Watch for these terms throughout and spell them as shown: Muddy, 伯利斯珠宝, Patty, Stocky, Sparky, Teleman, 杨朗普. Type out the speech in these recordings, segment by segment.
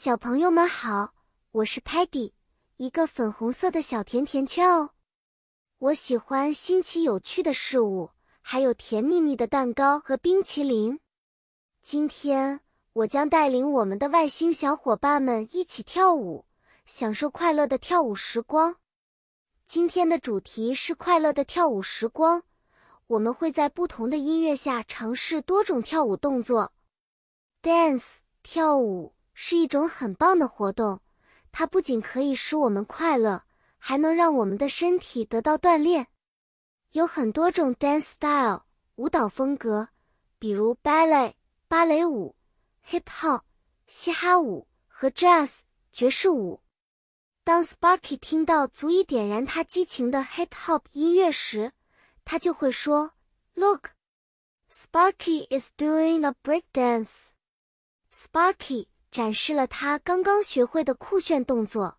小朋友们好，我是 Patty， 一个粉红色的小甜甜圈哦。我喜欢新奇有趣的事物，还有甜蜜蜜的蛋糕和冰淇淋。今天我将带领我们的外星小伙伴们一起跳舞，享受快乐的跳舞时光。今天的主题是快乐的跳舞时光，我们会在不同的音乐下尝试多种跳舞动作。Dance 跳舞是一种很棒的活动，它不仅可以使我们快乐，还能让我们的身体得到锻炼。有很多种 dance style 舞蹈风格，比如 ballet 芭蕾舞、hip hop 嘻哈舞和 jazz 爵士舞。当 Sparky 听到足以点燃他激情的 hip hop 音乐时，他就会说 Look, Sparky is doing a breakdance. Sparky展示了他刚刚学会的酷炫动作。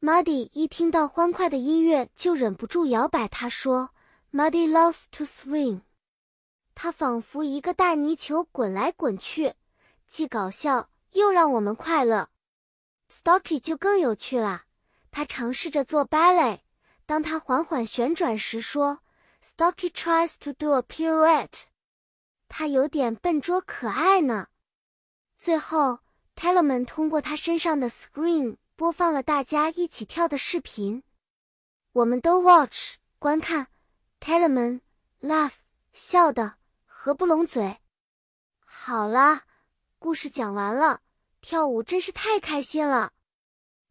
Muddy 一听到欢快的音乐就忍不住摇摆，他说 Muddy loves to swing。 他仿佛一个大泥球滚来滚去，既搞笑又让我们快乐。 Stocky 就更有趣了，他尝试着做 ballet。 当他缓缓旋转时说 Stocky tries to do a pirouette。 他有点笨拙可爱呢。最后 Teleman 通过他身上的 screen 播放了大家一起跳的视频。我们都 watch 观看 Teleman laugh 笑得合不拢嘴。好啦，故事讲完了，跳舞真是太开心了。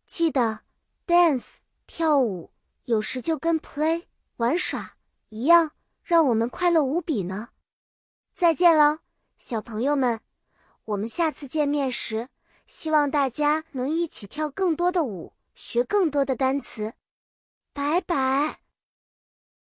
记得 dance 跳舞有时就跟 play 玩耍一样，让我们快乐无比呢。再见了，小朋友们。我们下次见面时，希望大家能一起跳更多的舞，学更多的单词。拜拜。